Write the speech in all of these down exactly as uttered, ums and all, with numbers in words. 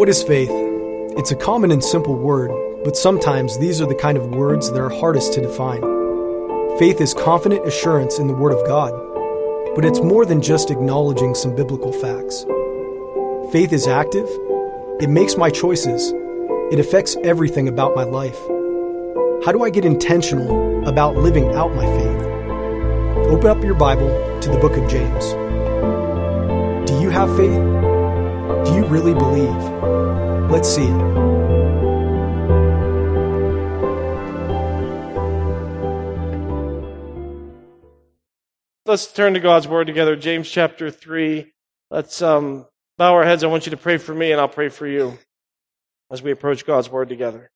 What is faith? It's a common and simple word, but sometimes these are the kind of words that are hardest to define. Faith is confident assurance in the Word of God, but it's more than just acknowledging some biblical facts. Faith is active. It makes my choices. It affects everything about my life. How do I get intentional about living out my faith? Open up your Bible to the book of James. Do you have faith? Do you really believe? Let's see it. Let's turn to God's Word together, James chapter three. Let's um, bow our heads. I want you to pray for me, and I'll pray for you as we approach God's Word together.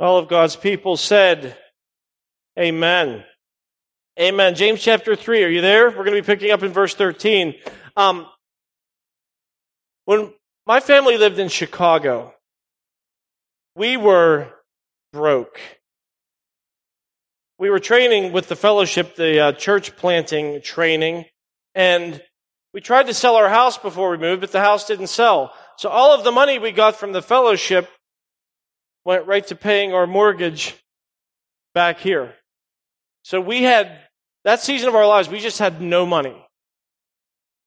All of God's people said, Amen. Amen. James chapter three, are you there? We're going to be picking up in verse thirteen. Um, when my family lived in Chicago, we were broke. We were training with the fellowship, the uh, church planting training, and we tried to sell our house before we moved, but the house didn't sell. So all of the money we got from the fellowship went right to paying our mortgage back here. So we had, that season of our lives, we just had no money.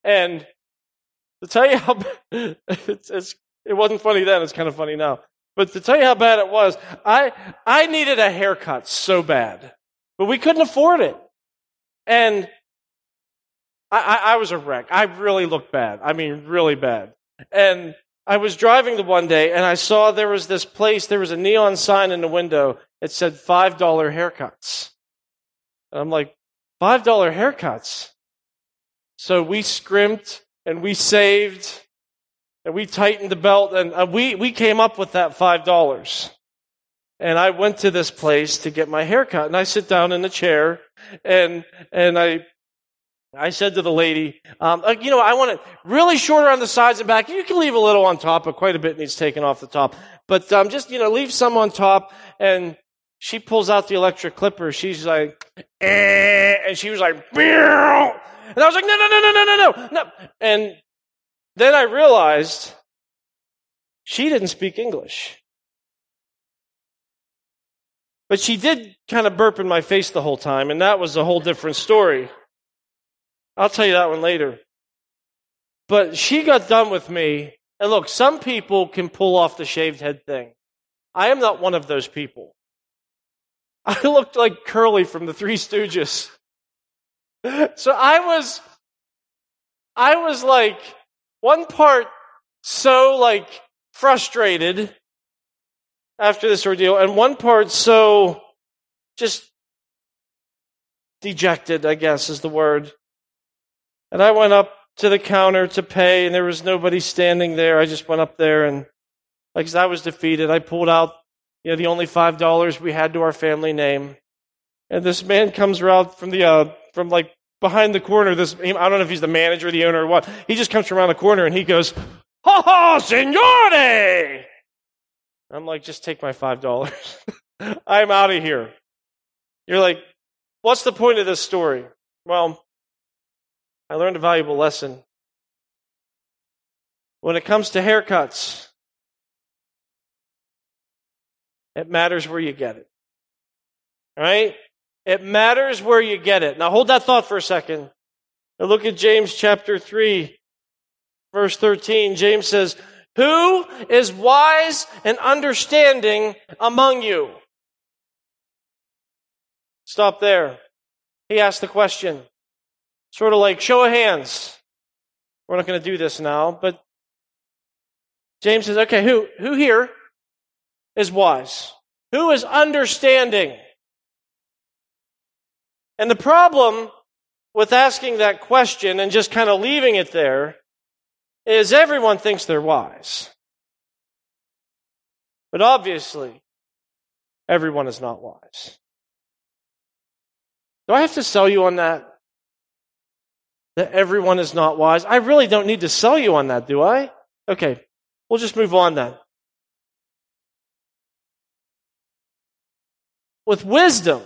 And to tell you how, it's, it's, it wasn't funny then, it's kind of funny now. But to tell you how bad it was, I I needed a haircut so bad. But we couldn't afford it. And I, I, I was a wreck. I really looked bad. I mean, really bad. And I was driving the one day, and I saw there was this place, there was a neon sign in the window that said five dollar haircuts. And I'm like, five dollar haircuts? So we scrimped, and we saved, and we tightened the belt, and uh, we, we came up with that five dollars. And I went to this place to get my haircut, and I sit down in the chair, and and I I said to the lady, um, uh, you know, I want it really short around the sides and back. You can leave a little on top, but quite a bit needs taken off the top. But um, just, you know, leave some on top. And she pulls out the electric clipper. She's like, eh, and she was like, Beow! And I was like, no, no, no, no, no, no, no, no. And then I realized she didn't speak English. But she did kind of burp in my face the whole time, and that was a whole different story. I'll tell you that one later. But she got done with me, and look, some people can pull off the shaved head thing. I am not one of those people. I looked like Curly from the Three Stooges. So I was, I was like, one part so, like, frustrated after this ordeal, and one part so just dejected, I guess is the word. And I went up to the counter to pay, and there was nobody standing there. I just went up there, and like I was defeated. I pulled out, you know, the only five dollars we had to our family name. And this man comes around from the, uh, from, like, behind the corner, this I don't know if he's the manager, the owner, or what. He just comes from around the corner, and he goes, "Ha ha, signore!" I'm like, just take my five dollars. I'm out of here. You're like, what's the point of this story? Well, I learned a valuable lesson. When it comes to haircuts, it matters where you get it. All right? It matters where you get it. Now hold that thought for a second. Now look at James chapter three, verse thirteen. James says, "Who is wise and understanding among you?" Stop there. He asked the question. Sort of like, show of hands. We're not going to do this now, but James says, okay, who, who here is wise? Who is understanding? And the problem with asking that question and just kind of leaving it there is everyone thinks they're wise. But obviously, everyone is not wise. Do I have to sell you on that? That everyone is not wise? I really don't need to sell you on that, do I? Okay, we'll just move on then. With wisdom,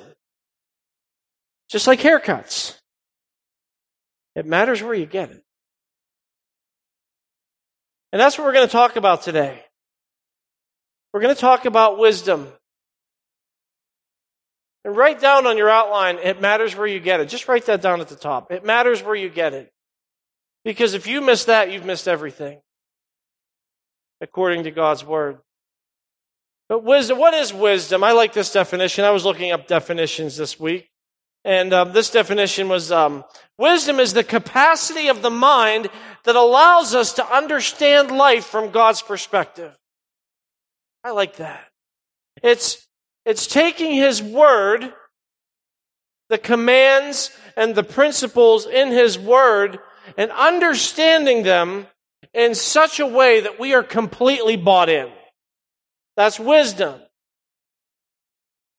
just like haircuts, it matters where you get it. And that's what we're going to talk about today. We're going to talk about wisdom. And write down on your outline, it matters where you get it. Just write that down at the top. It matters where you get it. Because if you miss that, you've missed everything, according to God's word. But wisdom, what is wisdom? I like this definition. I was looking up definitions this week. And um, this definition was, um, wisdom is the capacity of the mind that allows us to understand life from God's perspective. I like that. It's, it's taking His word, the commands and the principles in His word, and understanding them in such a way that we are completely bought in. That's wisdom.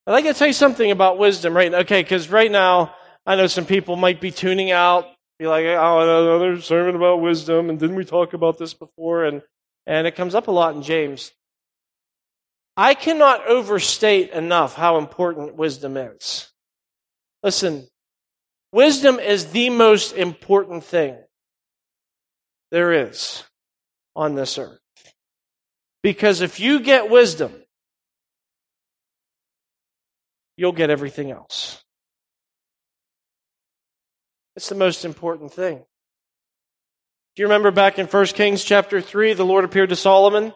I'd like to tell you something about wisdom, right? Okay, because right now, I know some people might be tuning out, be like, oh, another sermon about wisdom, and didn't we talk about this before? And, and it comes up a lot in James. I cannot overstate enough how important wisdom is. Listen, wisdom is the most important thing there is on this earth. Because if you get wisdom, you'll get everything else. It's the most important thing. Do you remember back in First Kings chapter three, the Lord appeared to Solomon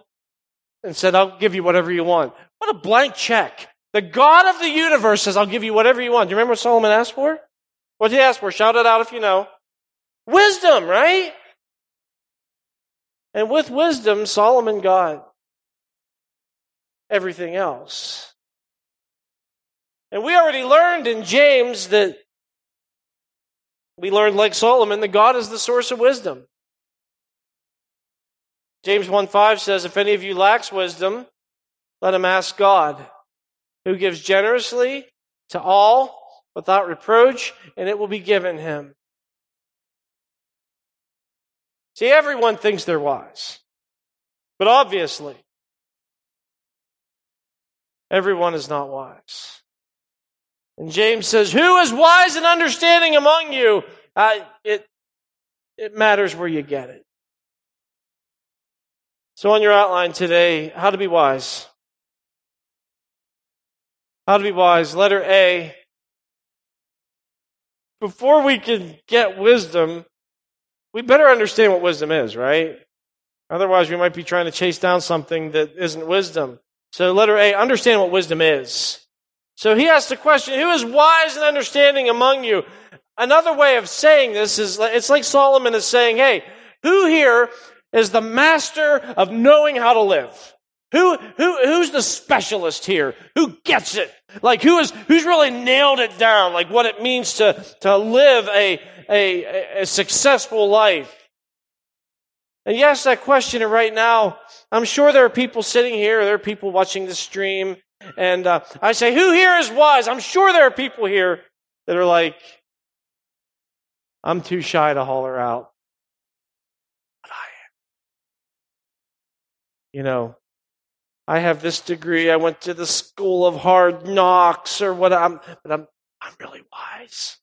and said, I'll give you whatever you want. What a blank check. The God of the universe says, I'll give you whatever you want. Do you remember what Solomon asked for? What did he ask for? Shout it out if you know. Wisdom, right? And with wisdom, Solomon got everything else. And we already learned in James that we learned, like Solomon, that God is the source of wisdom. James one five says, if any of you lacks wisdom, let him ask God, who gives generously to all without reproach, and it will be given him. See, everyone thinks they're wise, but obviously, everyone is not wise. And James says, who is wise and understanding among you? Uh, it, it matters where you get it. So on your outline today, how to be wise. How to be wise. Letter A. Before we can get wisdom, we better understand what wisdom is, right? Otherwise, we might be trying to chase down something that isn't wisdom. So letter A, understand what wisdom is. So he asked the question, who is wise and understanding among you? Another way of saying this is, it's like Solomon is saying, hey, who here is the master of knowing how to live? Who, who, who's the specialist here? Who gets it? Like who is, who's really nailed it down? Like what it means to, to live a, a, a successful life. And you ask that question, and right now, I'm sure there are people sitting here, there are people watching the stream. And uh, I say, who here is wise? I'm sure there are people here that are like, I'm too shy to holler out, but I am. You know, I have this degree. I went to the school of hard knocks or what, I'm, but I'm, I'm really wise.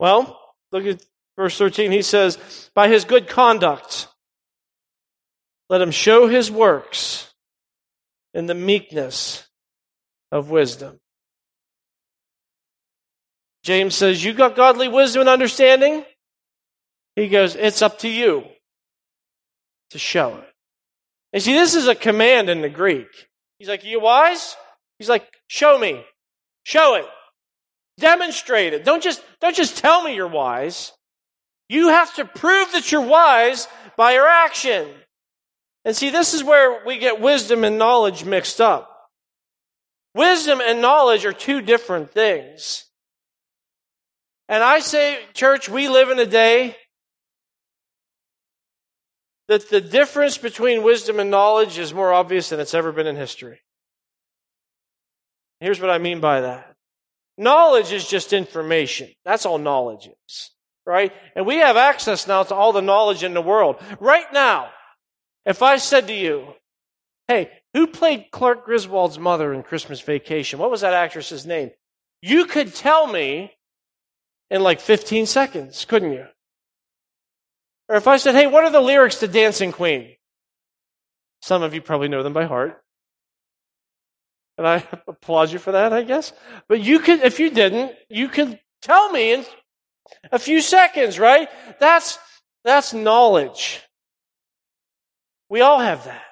Well, look at verse thirteen. He says, by his good conduct, let him show his works in the meekness of wisdom. James says, you got godly wisdom and understanding? He goes, it's up to you to show it. And see, this is a command in the Greek. He's like, are you wise? He's like, show me. Show it. Demonstrate it. Don't just, don't just tell me you're wise. You have to prove that you're wise by your action. And see, this is where we get wisdom and knowledge mixed up. Wisdom and knowledge are two different things. And I say, church, we live in a day that the difference between wisdom and knowledge is more obvious than it's ever been in history. Here's what I mean by that. Knowledge is just information. That's all knowledge is, right? And we have access now to all the knowledge in the world. Right now, if I said to you, hey, who played Clark Griswold's mother in Christmas Vacation? What was that actress's name? You could tell me in like fifteen seconds, couldn't you? Or if I said, hey, what are the lyrics to Dancing Queen? Some of you probably know them by heart. And I applaud you for that, I guess. But you could, if you didn't, you could tell me in a few seconds, right? That's that's knowledge. We all have that.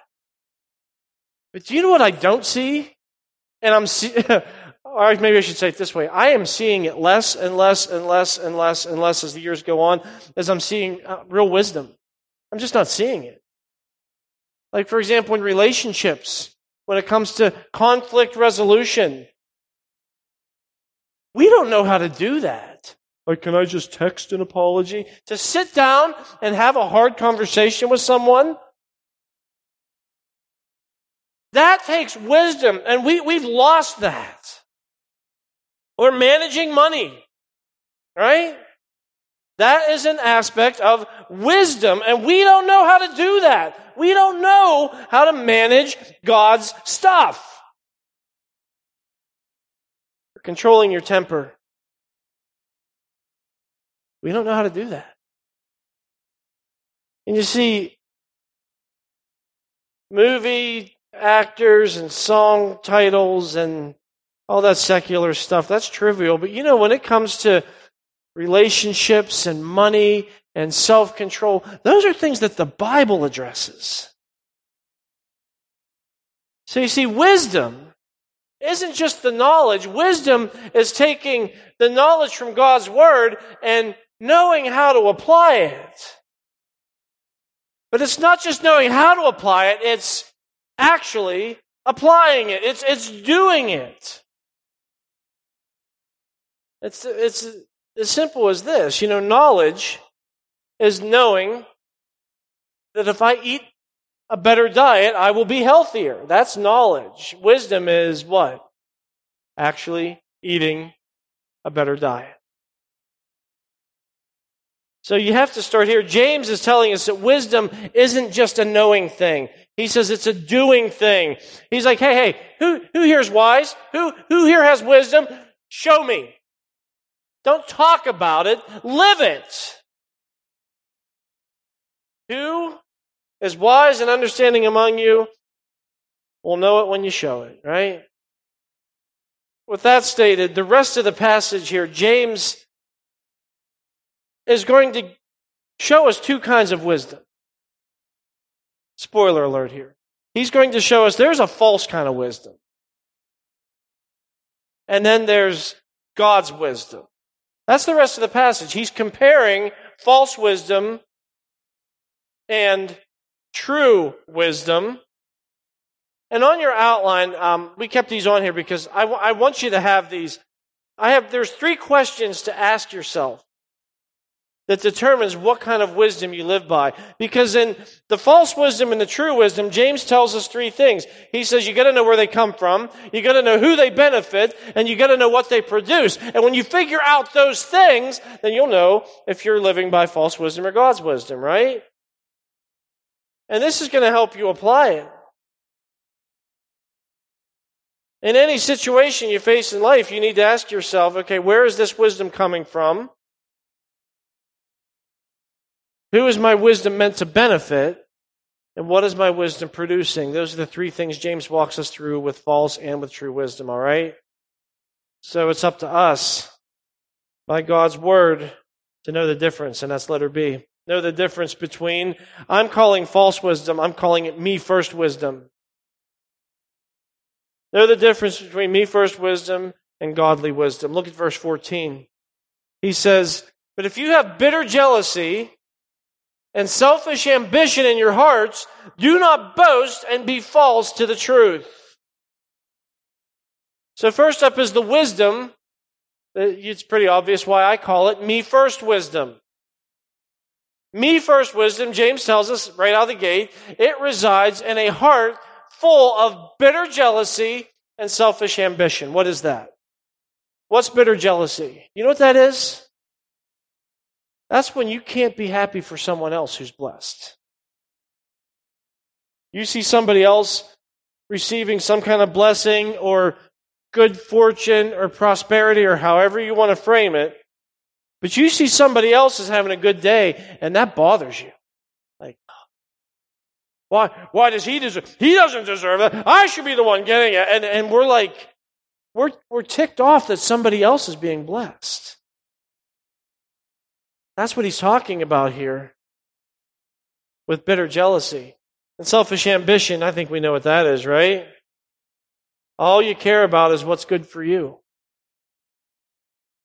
But do you know what I don't see? And I'm see- or maybe I should say it this way. I am seeing it less and less and less and less and less as the years go on, as I'm seeing real wisdom. I'm just not seeing it. Like, for example, in relationships, when it comes to conflict resolution, we don't know how to do that. Like, can I just text an apology? To sit down and have a hard conversation with someone? That takes wisdom, and we, we've lost that. Or managing money, right? That is an aspect of wisdom, and we don't know how to do that. We don't know how to manage God's stuff. Or controlling your temper. We don't know how to do that. And you see, movie actors and song titles and all that secular stuff, that's trivial. But you know, when it comes to relationships and money and self-control, those are things that the Bible addresses. So you see, wisdom isn't just the knowledge. Wisdom is taking the knowledge from God's Word and knowing how to apply it. But it's not just knowing how to apply it, it's actually applying it. It's it's doing it. It's it's as simple as this. You know, knowledge is knowing that if I eat a better diet, I will be healthier. That's knowledge. Wisdom is what? Actually eating a better diet. So you have to start here. James is telling us that wisdom isn't just a knowing thing. He says it's a doing thing. He's like, hey, hey, who, who here is wise? Who, who here has wisdom? Show me. Don't talk about it. Live it. Who is wise and understanding among you will know it when you show it, right? With that stated, the rest of the passage here, James is going to show us two kinds of wisdom. Spoiler alert here. He's going to show us there's a false kind of wisdom. And then there's God's wisdom. That's the rest of the passage. He's comparing false wisdom and true wisdom. And on your outline, um, we kept these on here because I, w- I want you to have these. I have there's three questions to ask yourself that determines what kind of wisdom you live by. Because in the false wisdom and the true wisdom, James tells us three things. He says you got to know where they come from, you got to know who they benefit, and you got to know what they produce. And when you figure out those things, then you'll know if you're living by false wisdom or God's wisdom, right? And this is going to help you apply it. In any situation you face in life, you need to ask yourself, okay, where is this wisdom coming from? Who is my wisdom meant to benefit? And what is my wisdom producing? Those are the three things James walks us through with false and with true wisdom, all right? So it's up to us, by God's word, to know the difference, and that's letter B. Know the difference between, I'm calling false wisdom, I'm calling it me first wisdom. Know the difference between me first wisdom and godly wisdom. Look at verse fourteen. He says, but if you have bitter jealousy and selfish ambition in your hearts, do not boast and be false to the truth. So first up is the wisdom. It's pretty obvious why I call it me first wisdom. Me first wisdom, James tells us right out of the gate, it resides in a heart full of bitter jealousy and selfish ambition. What is that? What's bitter jealousy? You know what that is? That's when you can't be happy for someone else who's blessed. You see somebody else receiving some kind of blessing or good fortune or prosperity or however you want to frame it, But you see somebody else is having a good day, and that bothers you. Like, why? Why does he deserve? He doesn't deserve it. I should be the one getting it. And and we're like, we're we're ticked off that somebody else is being blessed. That's what he's talking about here with bitter jealousy and selfish ambition. I think we know what that is, right? All you care about is what's good for you.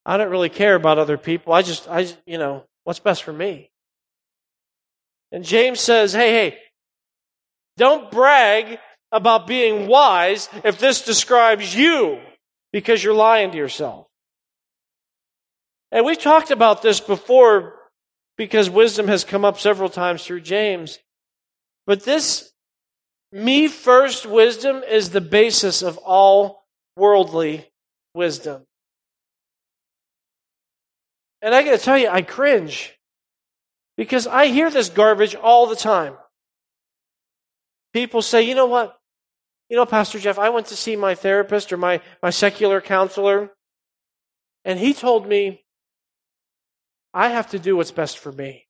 I don't really care about other people. I just, I, you know, what's best for me. And James says, hey, hey, don't brag about being wise if this describes you, because you're lying to yourself. And we've talked about this before, because wisdom has come up several times through James. But this me first wisdom is the basis of all worldly wisdom. And I got to tell you, I cringe, because I hear this garbage all the time. People say, you know what? You know, Pastor Jeff, I went to see my therapist or my, my secular counselor, and he told me, I have to do what's best for me.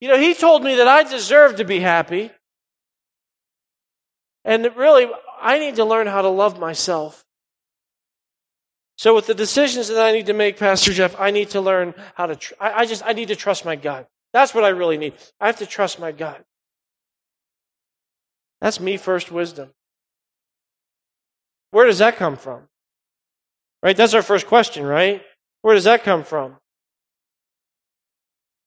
You know, he told me that I deserve to be happy, and that really, I need to learn how to love myself. So with the decisions that I need to make, Pastor Jeff, I need to learn how to, tr- I, I just, I need to trust my God. That's what I really need. I have to trust my God. That's me first wisdom. Where does that come from? Right? That's our first question, right? Where does that come from?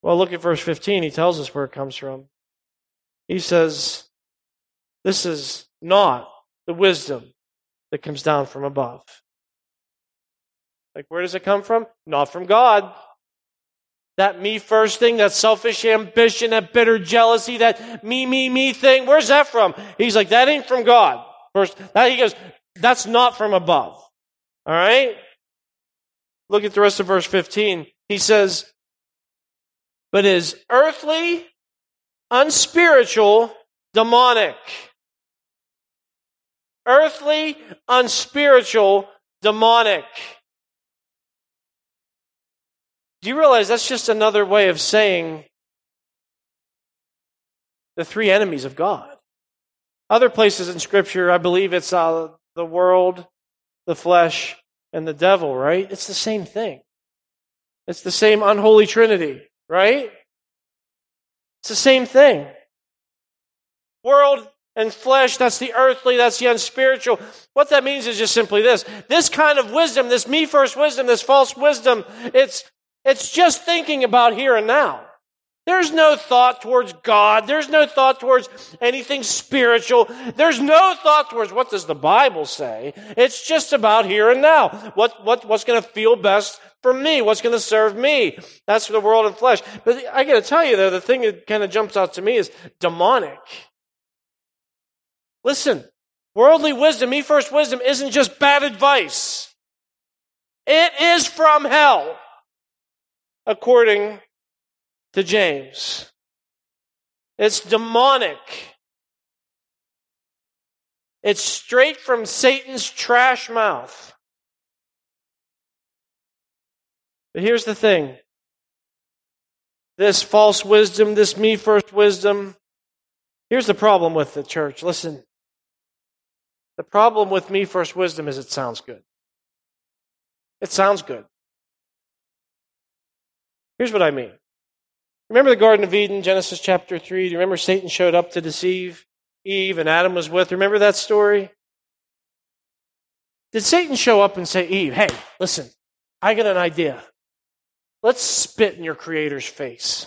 Well, look at verse fifteen. He tells us where it comes from. He says, this is not the wisdom that comes down from above. Like, where does it come from? Not from God. That me first thing, that selfish ambition, that bitter jealousy, that me, me, me thing, where's that from? He's like, that ain't from God. First, that, he goes, that's not from above. All right? Look at the rest of verse fifteen. He says, but is earthly, unspiritual, demonic. Earthly, unspiritual, demonic. Do you realize that's just another way of saying the three enemies of God? Other places in Scripture, I believe it's uh, the world, the flesh, and the devil, right? It's the same thing. It's the same unholy trinity, right? It's the same thing. World and flesh, that's the earthly, that's the unspiritual. What that means is just simply this. This kind of wisdom, this me-first wisdom, this false wisdom, it's It's just thinking about here and now. There's no thought towards God. There's no thought towards anything spiritual. There's no thought towards what does the Bible say. It's just about here and now. What, what, what's going to feel best for me? What's going to serve me? That's the world and flesh. But I got to tell you, though, the thing that kind of jumps out to me is demonic. Listen, worldly wisdom, me first wisdom, isn't just bad advice. It is from hell, according to James. It's demonic. It's straight from Satan's trash mouth. But here's the thing. This false wisdom, this me first wisdom, here's the problem with the church. Listen, the problem with me first wisdom is it sounds good. It sounds good. Here's what I mean. Remember the Garden of Eden, Genesis chapter three? Do you remember Satan showed up to deceive Eve and Adam was with? Remember that story? Did Satan show up and say, Eve, hey, listen, I got an idea. Let's spit in your Creator's face.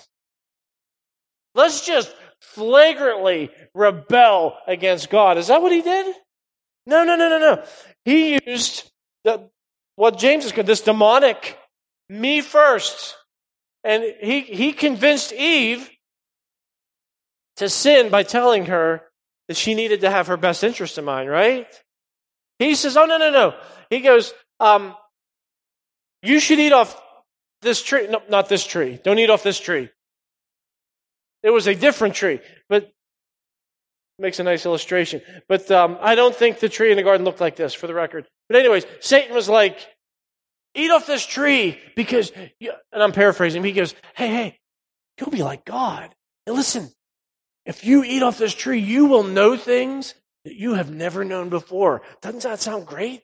Let's just flagrantly rebel against God. Is that what he did? No, no, no, no, no. He used the, what James is called this demonic me first. And he, he convinced Eve to sin by telling her that she needed to have her best interest in mind, right? He says, oh, no, no, no. He goes, um, you should eat off this tree. No, not this tree. Don't eat off this tree. It was a different tree, but makes a nice illustration. But um, I don't think the tree in the garden looked like this, for the record. But anyways, Satan was like, eat off this tree because, you, and I'm paraphrasing, he goes, hey, hey, you'll be like God. And listen, if you eat off this tree, you will know things that you have never known before. Doesn't that sound great?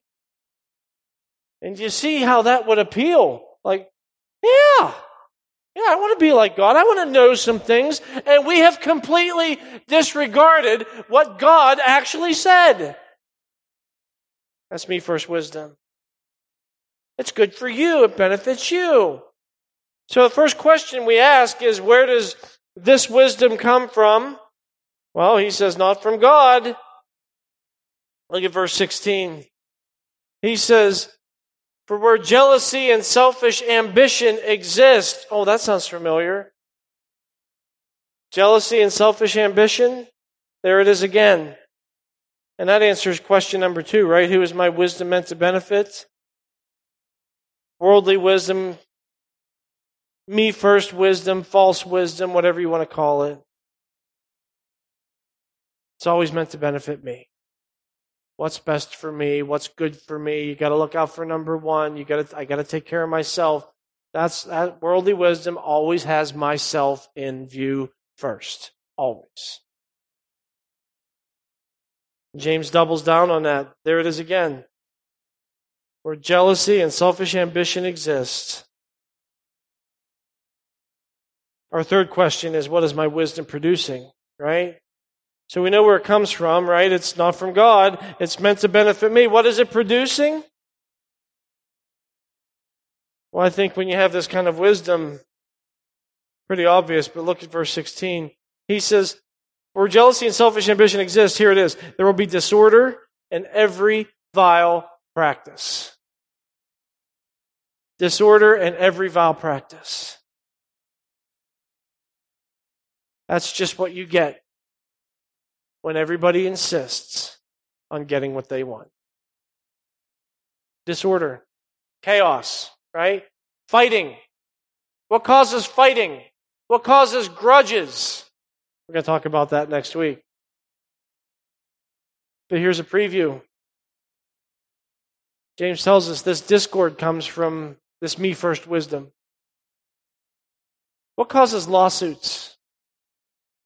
And you see how that would appeal. Like, yeah, yeah, I want to be like God. I want to know some things. And we have completely disregarded what God actually said. That's me first wisdom. It's good for you. It benefits you. So the first question we ask is, where does this wisdom come from? Well, he says, not from God. Look at verse sixteen. He says, for where jealousy and selfish ambition exist. Oh, that sounds familiar. Jealousy and selfish ambition. There it is again. And that answers question number two, right? Who is my wisdom meant to benefit? Worldly wisdom, me first wisdom, false wisdom, whatever you want to call it. It's always meant to benefit me. What's best for me? What's good for me? You got to look out for number one. You got to, I got to take care of myself. That's that worldly wisdom always has myself in view first, always. James doubles down on that. There it is again. Where jealousy and selfish ambition exist. Our third question is, what is my wisdom producing, right? So we know where it comes from, right? It's not from God. It's meant to benefit me. What is it producing? Well, I think when you have this kind of wisdom, pretty obvious, but look at verse sixteen. He says, where jealousy and selfish ambition exist, here it is, there will be disorder in every vile practice. Disorder in every vile practice. That's just what you get when everybody insists on getting what they want. Disorder, chaos, right? Fighting. What causes fighting? What causes grudges? We're going to talk about that next week. But here's a preview. James tells us this discord comes from this me first wisdom. What causes lawsuits?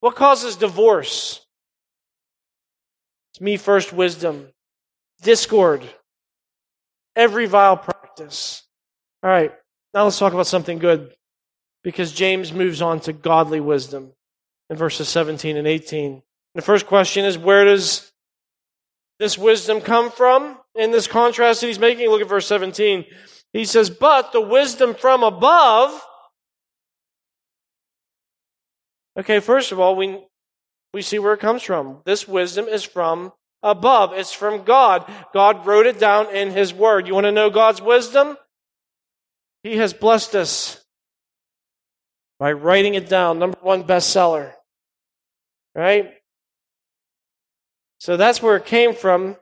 What causes divorce? It's me first wisdom. Discord. Every vile practice. All right, now let's talk about something good, because James moves on to godly wisdom in verses seventeen and eighteen. And the first question is, where does this wisdom come from? In this contrast that he's making, look at verse seventeen. He says, but the wisdom from above. Okay, first of all, we... We see where it comes from. This wisdom is from above. It's from God. God wrote it down in His Word. You want to know God's wisdom? He has blessed us by writing it down. Number one bestseller. Right? So that's where it came from.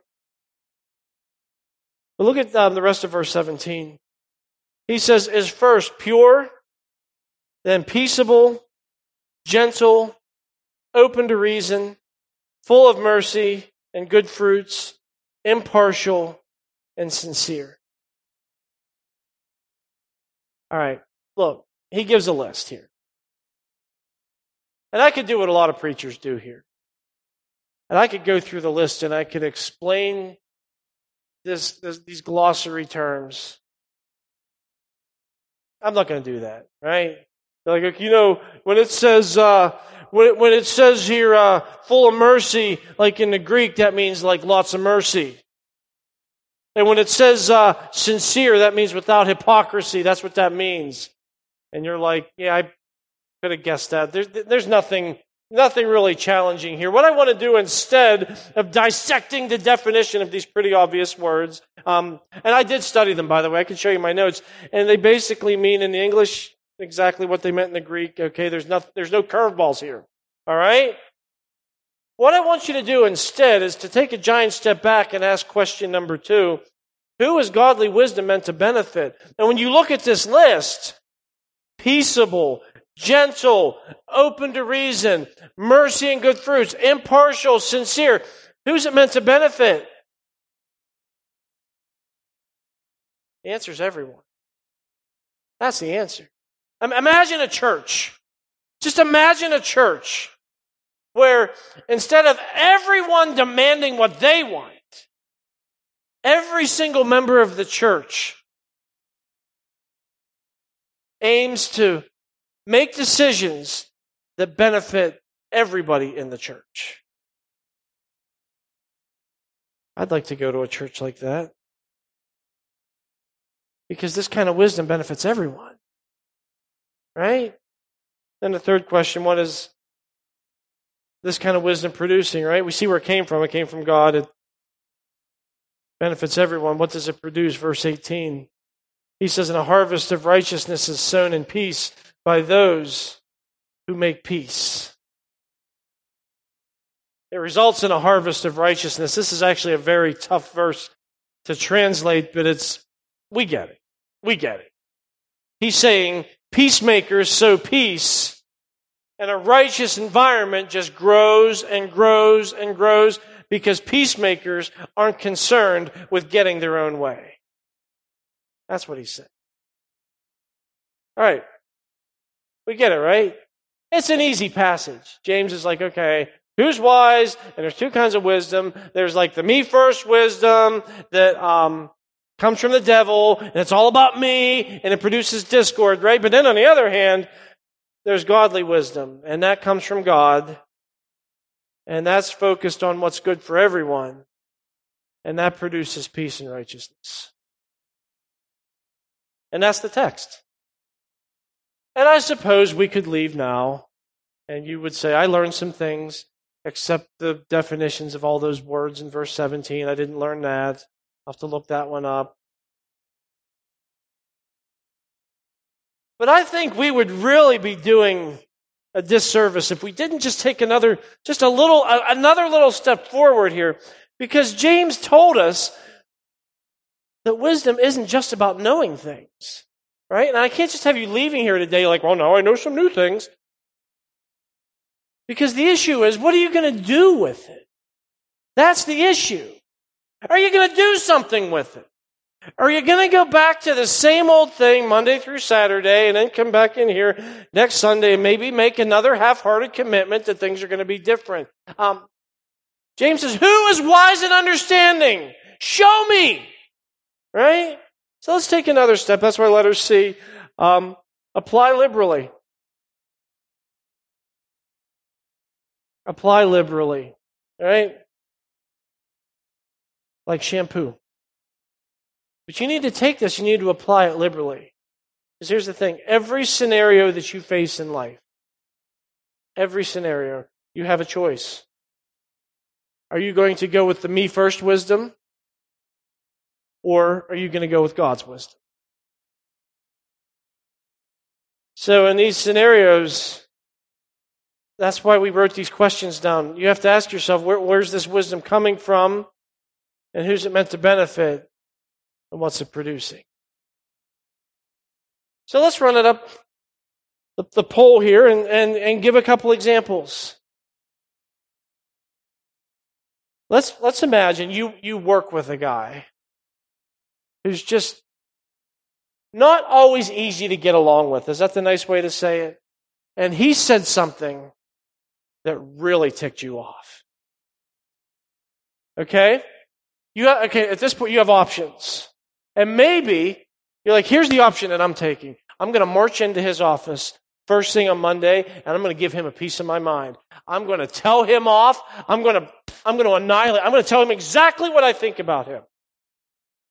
But look at um, the rest of verse seventeen. He says, is first pure, then peaceable, gentle, open to reason, full of mercy and good fruits, impartial and sincere. All right, look, he gives a list here. And I could do what a lot of preachers do here. And I could go through the list and I could explain this, this these glossary terms. I'm not going to do that, right? Like, you know, when it says uh, when it, when it says here uh, full of mercy, like in the Greek, that means like lots of mercy. And when it says uh, sincere, that means without hypocrisy. That's what that means. And you're like, yeah, I could have guessed that. There's there's nothing nothing really challenging here. What I want to do instead of dissecting the definition of these pretty obvious words, um, and I did study them, by the way. I can show you my notes, and they basically mean in the English exactly what they meant in the Greek. Okay, there's no, there's no curveballs here. All right? What I want you to do instead is to take a giant step back and ask question number two, who is godly wisdom meant to benefit? And when you look at this list, peaceable, gentle, open to reason, mercy and good fruits, impartial, sincere, who's it meant to benefit? The answer is everyone. That's the answer. Imagine a church. Just imagine a church where instead of everyone demanding what they want, every single member of the church aims to make decisions that benefit everybody in the church. I'd like to go to a church like that, because this kind of wisdom benefits everyone, right? Then the third question, what is this kind of wisdom producing, right? We see where it came from. It came from God. It benefits everyone. What does it produce? Verse eighteen, he says, and a harvest of righteousness is sown in peace by those who make peace. It results in a harvest of righteousness. This is actually a very tough verse to translate, but it's We get it. We get it. He's saying peacemakers sow peace, and a righteous environment just grows and grows and grows because peacemakers aren't concerned with getting their own way. That's what he said. All right. We get it, right? It's an easy passage. James is like, okay, who's wise? And there's two kinds of wisdom. There's like the me first wisdom that, um, comes from the devil, and it's all about me, and it produces discord, right? But then on the other hand, there's godly wisdom, and that comes from God, and that's focused on what's good for everyone, and that produces peace and righteousness. And that's the text. And I suppose we could leave now, and you would say, I learned some things, except the definitions of all those words in verse seventeen. I didn't learn that. I'll have to look that one up. But I think we would really be doing a disservice if we didn't just take another, just a little, another little step forward here, because James told us that wisdom isn't just about knowing things, right? And I can't just have you leaving here today like, well, now I know some new things, because the issue is, what are you going to do with it? That's the issue. Are you going to do something with it? Are you going to go back to the same old thing Monday through Saturday and then come back in here next Sunday and maybe make another half-hearted commitment that things are going to be different? Um, James says, who is wise and understanding? Show me! Right? So let's take another step. That's why letter C, um, apply liberally. Apply liberally. All right? Like shampoo. But you need to take this, you need to apply it liberally. Because here's the thing, every scenario that you face in life, every scenario, you have a choice. Are you going to go with the me first wisdom? Or are you going to go with God's wisdom? So in these scenarios, that's why we wrote these questions down. You have to ask yourself, where, where's this wisdom coming from? And who's it meant to benefit? And what's it producing? So let's run it up the, the poll here and, and, and give a couple examples. Let's let's imagine you, you work with a guy who's just not always easy to get along with. Is that the nice way to say it? And he said something that really ticked you off. Okay? You have, okay, at this point, you have options. And maybe you're like, here's the option that I'm taking. I'm going to march into his office first thing on Monday, and I'm going to give him a piece of my mind. I'm going to tell him off. I'm going to, I'm going to annihilate. I'm going to tell him exactly what I think about him.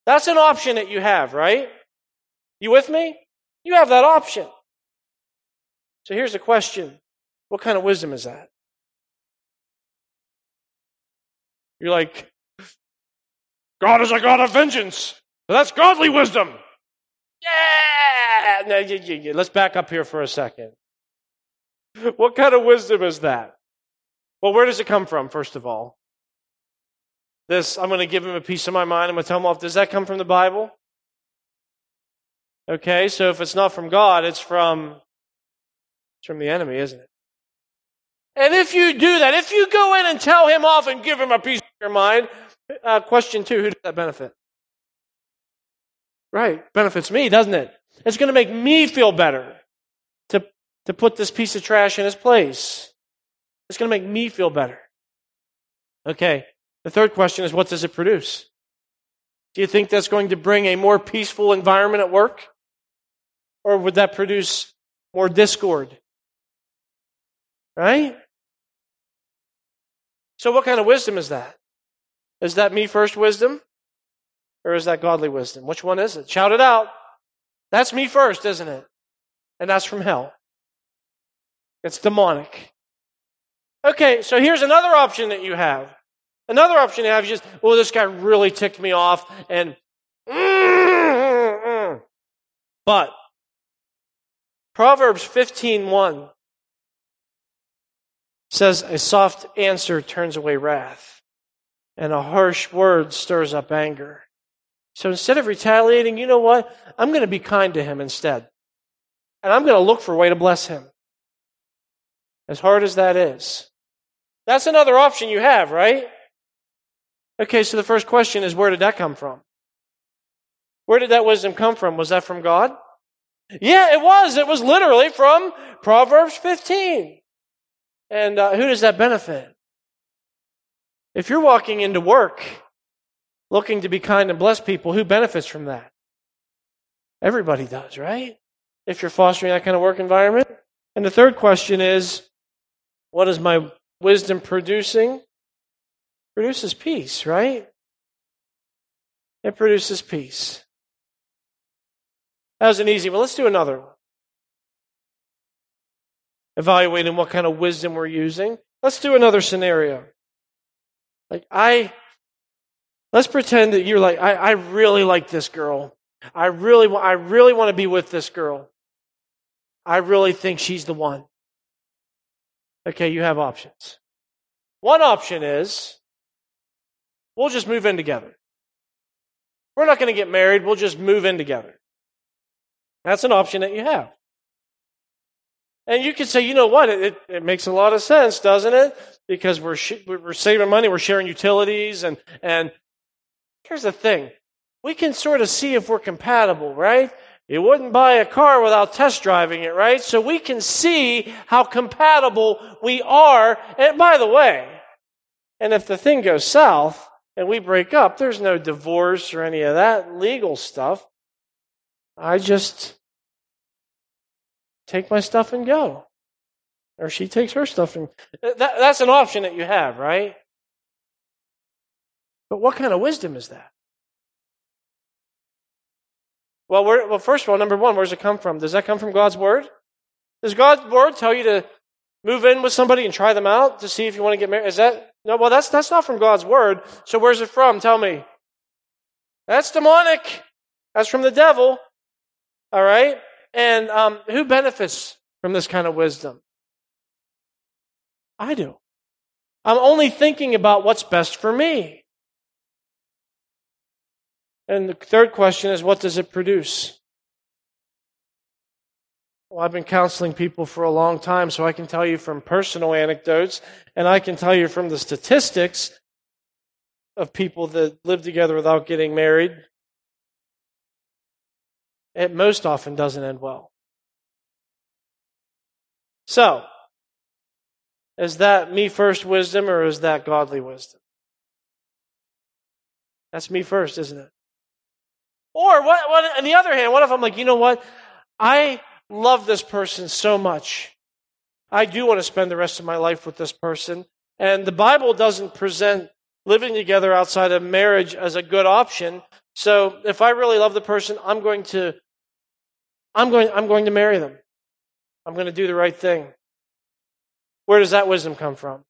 That's an option that you have, right? You with me? You have that option. So here's the question. What kind of wisdom is that? You're like, God is a God of vengeance. That's godly wisdom. Yeah! No, yeah, yeah, yeah. Let's back up here for a second. What kind of wisdom is that? Well, where does it come from, first of all? This, I'm going to give him a piece of my mind. I'm going to tell him off. Does that come from the Bible? Okay, so if it's not from God, it's from, it's from the enemy, isn't it? And if you do that, if you go in and tell him off and give him a piece of your mind, Uh, question two, who does that benefit? Right, benefits me, doesn't it? It's going to make me feel better to, to put this piece of trash in its place. It's going to make me feel better. Okay, the third question is, what does it produce? Do you think that's going to bring a more peaceful environment at work? Or would that produce more discord? Right? So what kind of wisdom is that? Is that me first wisdom? Or is that godly wisdom? Which one is it? Shout it out. That's me first, isn't it? And that's from hell. It's demonic. Okay, so here's another option that you have. Another option you have is just, well, this guy really ticked me off, and but Proverbs fifteen one says, a soft answer turns away wrath, and a harsh word stirs up anger. So instead of retaliating, you know what? I'm going to be kind to him instead. And I'm going to look for a way to bless him. As hard as that is. That's another option you have, right? Okay, so the first question is, where did that come from? Where did that wisdom come from? Was that from God? Yeah, it was. It was literally from Proverbs fifteen. And uh, who does that benefit? If you're walking into work looking to be kind and bless people, who benefits from that? Everybody does, right? If you're fostering that kind of work environment. And the third question is, what is my wisdom producing? Produces peace, right? It produces peace. That was an easy one. Let's do another one. Evaluating what kind of wisdom we're using. Let's do another scenario. Like, I, let's pretend that you're like, I, I really like this girl. I really, I really want to be with this girl. I really think she's the one. Okay, you have options. One option is, we'll just move in together. We're not going to get married. We'll just move in together. That's an option that you have. And you could say, you know what? It, it, it makes a lot of sense, doesn't it? Because we're sh- we're saving money. We're sharing utilities. And, and here's the thing. We can sort of see if we're compatible, right? You wouldn't buy a car without test driving it, right? So we can see how compatible we are. And by the way, and if the thing goes south and we break up, there's no divorce or any of that legal stuff. I just take my stuff and go. Or she takes her stuff and... That, that's an option that you have, right? But what kind of wisdom is that? Well, where, well, first of all, number one, where does it come from? Does that come from God's Word? Does God's Word tell you to move in with somebody and try them out to see if you want to get married? Is that no? Well, that's that's not from God's Word. So where's it from? Tell me. That's demonic. That's from the devil. All right? And um, who benefits from this kind of wisdom? I do. I'm only thinking about what's best for me. And the third question is, what does it produce? Well, I've been counseling people for a long time, so I can tell you from personal anecdotes, and I can tell you from the statistics of people that live together without getting married, it most often doesn't end well. So, is that me first wisdom, or is that godly wisdom? That's me first, isn't it? Or, what, what, on the other hand, what if I'm like, you know what? I love this person so much. I do want to spend the rest of my life with this person. And the Bible doesn't present living together outside of marriage as a good option. So if I really love the person, I'm going to, I'm going, I'm going to marry them. I'm going to do the right thing. Where does that wisdom come from?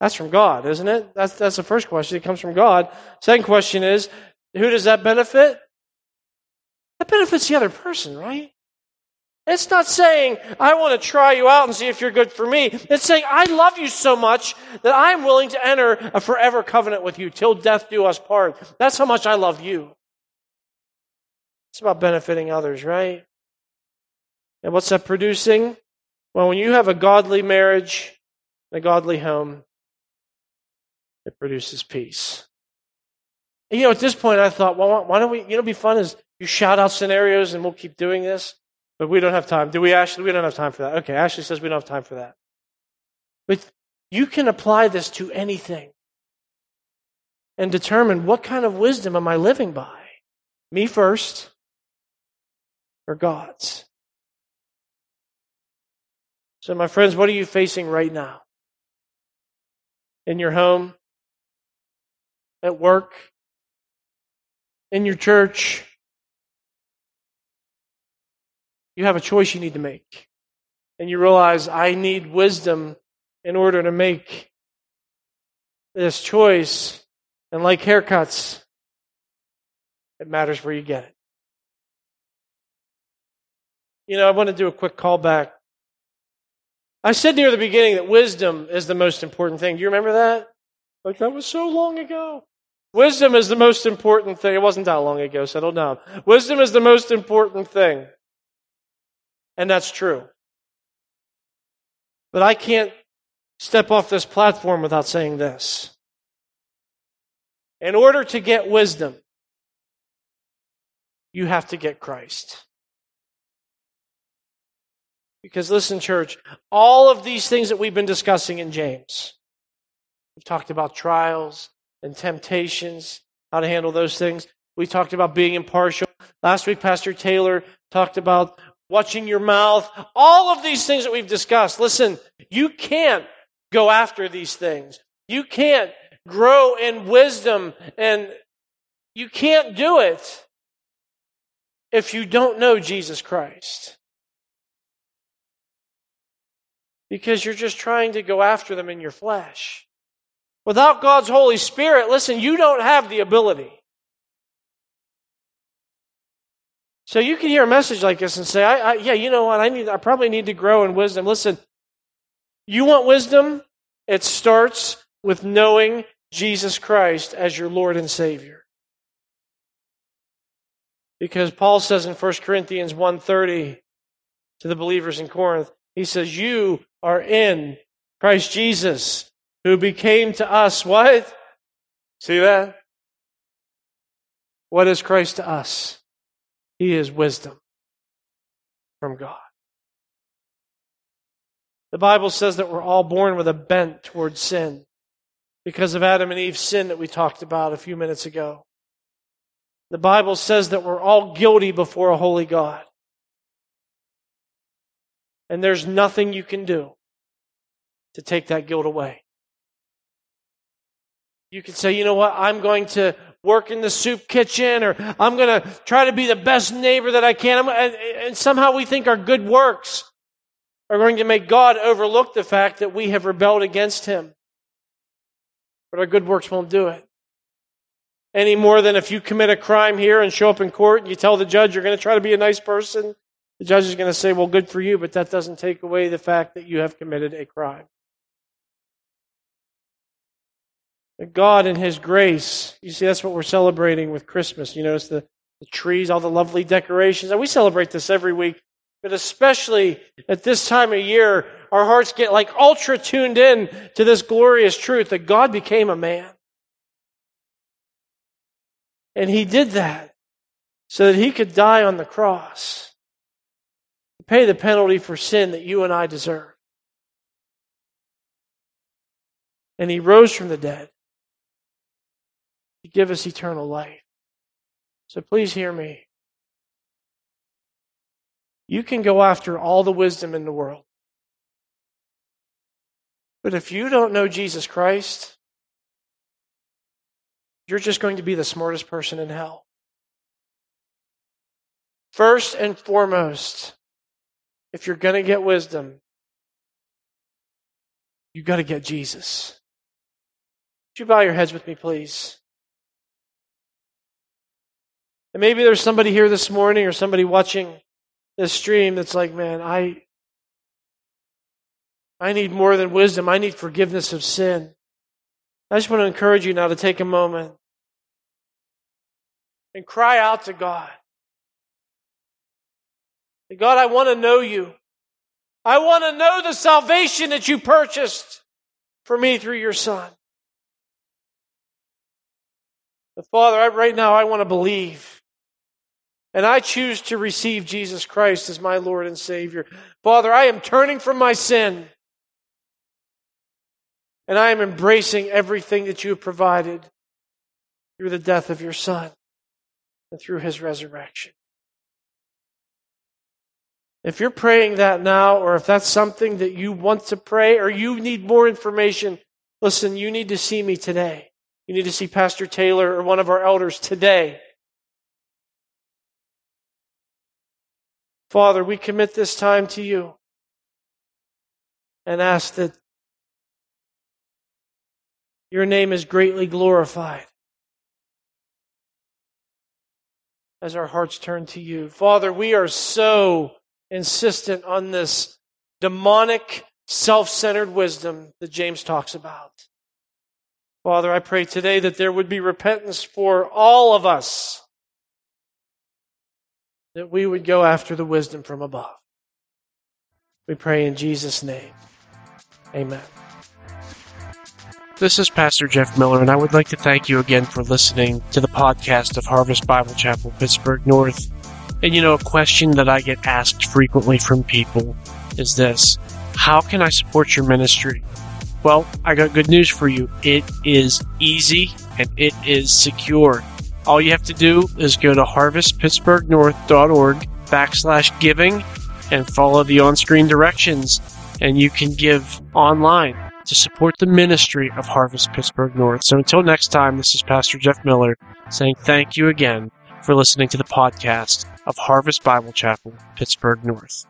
That's from God, isn't it? That's, that's the first question. It comes from God. Second question is, who does that benefit? That benefits the other person, right? It's not saying, I want to try you out and see if you're good for me. It's saying, I love you so much that I'm willing to enter a forever covenant with you. Till death do us part. That's how much I love you. It's about benefiting others, right? And what's that producing? Well, when you have a godly marriage and a godly home, it produces peace. You know, at this point, I thought, well, why don't we, you know, it'd be fun is you shout out scenarios, and we'll keep doing this. But we don't have time. Do we, Ashley? We don't have time for that. Okay, Ashley says we don't have time for that. But you can apply this to anything and determine what kind of wisdom am I living by? Me first or God's? So my friends, what are you facing right now? In your home? At work? In your church? You have a choice you need to make. And you realize, I need wisdom in order to make this choice. And like haircuts, it matters where you get it. You know, I want to do a quick callback. I said near the beginning that wisdom is the most important thing. Do you remember that? Like, that was so long ago. Wisdom is the most important thing. It wasn't that long ago. Settle down. Wisdom is the most important thing. And that's true. But I can't step off this platform without saying this. In order to get wisdom, you have to get Christ. Because listen, church, all of these things that we've been discussing in James, we've talked about trials and temptations, how to handle those things. We talked about being impartial. Last week, Pastor Taylor talked about watching your mouth, all of these things that we've discussed. Listen, you can't go after these things. You can't grow in wisdom, and you can't do it if you don't know Jesus Christ. Because you're just trying to go after them in your flesh. Without God's Holy Spirit, listen, you don't have the ability. So you can hear a message like this and say, I, I, yeah, you know what, I need, I probably need to grow in wisdom. Listen, you want wisdom? It starts with knowing Jesus Christ as your Lord and Savior. Because Paul says in First Corinthians one thirty to the believers in Corinth, he says, you are in Christ Jesus, who became to us what? See that? What is Christ to us? He is wisdom from God. The Bible says that we're all born with a bent towards sin because of Adam and Eve's sin that we talked about a few minutes ago. The Bible says that we're all guilty before a holy God. And there's nothing you can do to take that guilt away. You can say, you know what, I'm going to work in the soup kitchen, or I'm going to try to be the best neighbor that I can. I'm, and, and somehow we think our good works are going to make God overlook the fact that we have rebelled against Him. But our good works won't do it. Any more than if you commit a crime here and show up in court and you tell the judge you're going to try to be a nice person, the judge is going to say, well, good for you, but that doesn't take away the fact that you have committed a crime. God in His grace, you see, that's what we're celebrating with Christmas. You notice the, the trees, all the lovely decorations. And we celebrate this every week, but especially at this time of year, our hearts get like ultra tuned in to this glorious truth that God became a man. And He did that so that He could die on the cross to pay the penalty for sin that you and I deserve. And He rose from the dead to give us eternal life. So please hear me. You can go after all the wisdom in the world. But if you don't know Jesus Christ, you're just going to be the smartest person in hell. First and foremost, if you're going to get wisdom, you've got to get Jesus. Would you bow your heads with me, please? And maybe there's somebody here this morning or somebody watching this stream that's like, man, I, I need more than wisdom. I need forgiveness of sin. I just want to encourage you now to take a moment and cry out to God. God, I want to know you. I want to know the salvation that you purchased for me through your Son. But Father, right now I want to believe. And I choose to receive Jesus Christ as my Lord and Savior. Father, I am turning from my sin. And I am embracing everything that you have provided through the death of your Son and through his resurrection. If you're praying that now, or if that's something that you want to pray, or you need more information, listen, you need to see me today. You need to see Pastor Taylor or one of our elders today. Father, we commit this time to you and ask that your name is greatly glorified as our hearts turn to you. Father, we are so insistent on this demonic, self-centered wisdom that James talks about. Father, I pray today that there would be repentance for all of us, that we would go after the wisdom from above. We pray in Jesus' name. Amen. This is Pastor Jeff Miller, and I would like to thank you again for listening to the podcast of Harvest Bible Chapel, Pittsburgh North. And you know, a question that I get asked frequently from people is this: how can I support your ministry? Well, I got good news for you. It is easy and it is secure. All you have to do is go to harvestpittsburghnorth.org backslash giving and follow the on-screen directions, and you can give online to support the ministry of Harvest Pittsburgh North. So until next time, this is Pastor Jeff Miller saying thank you again for listening to the podcast of Harvest Bible Chapel, Pittsburgh North.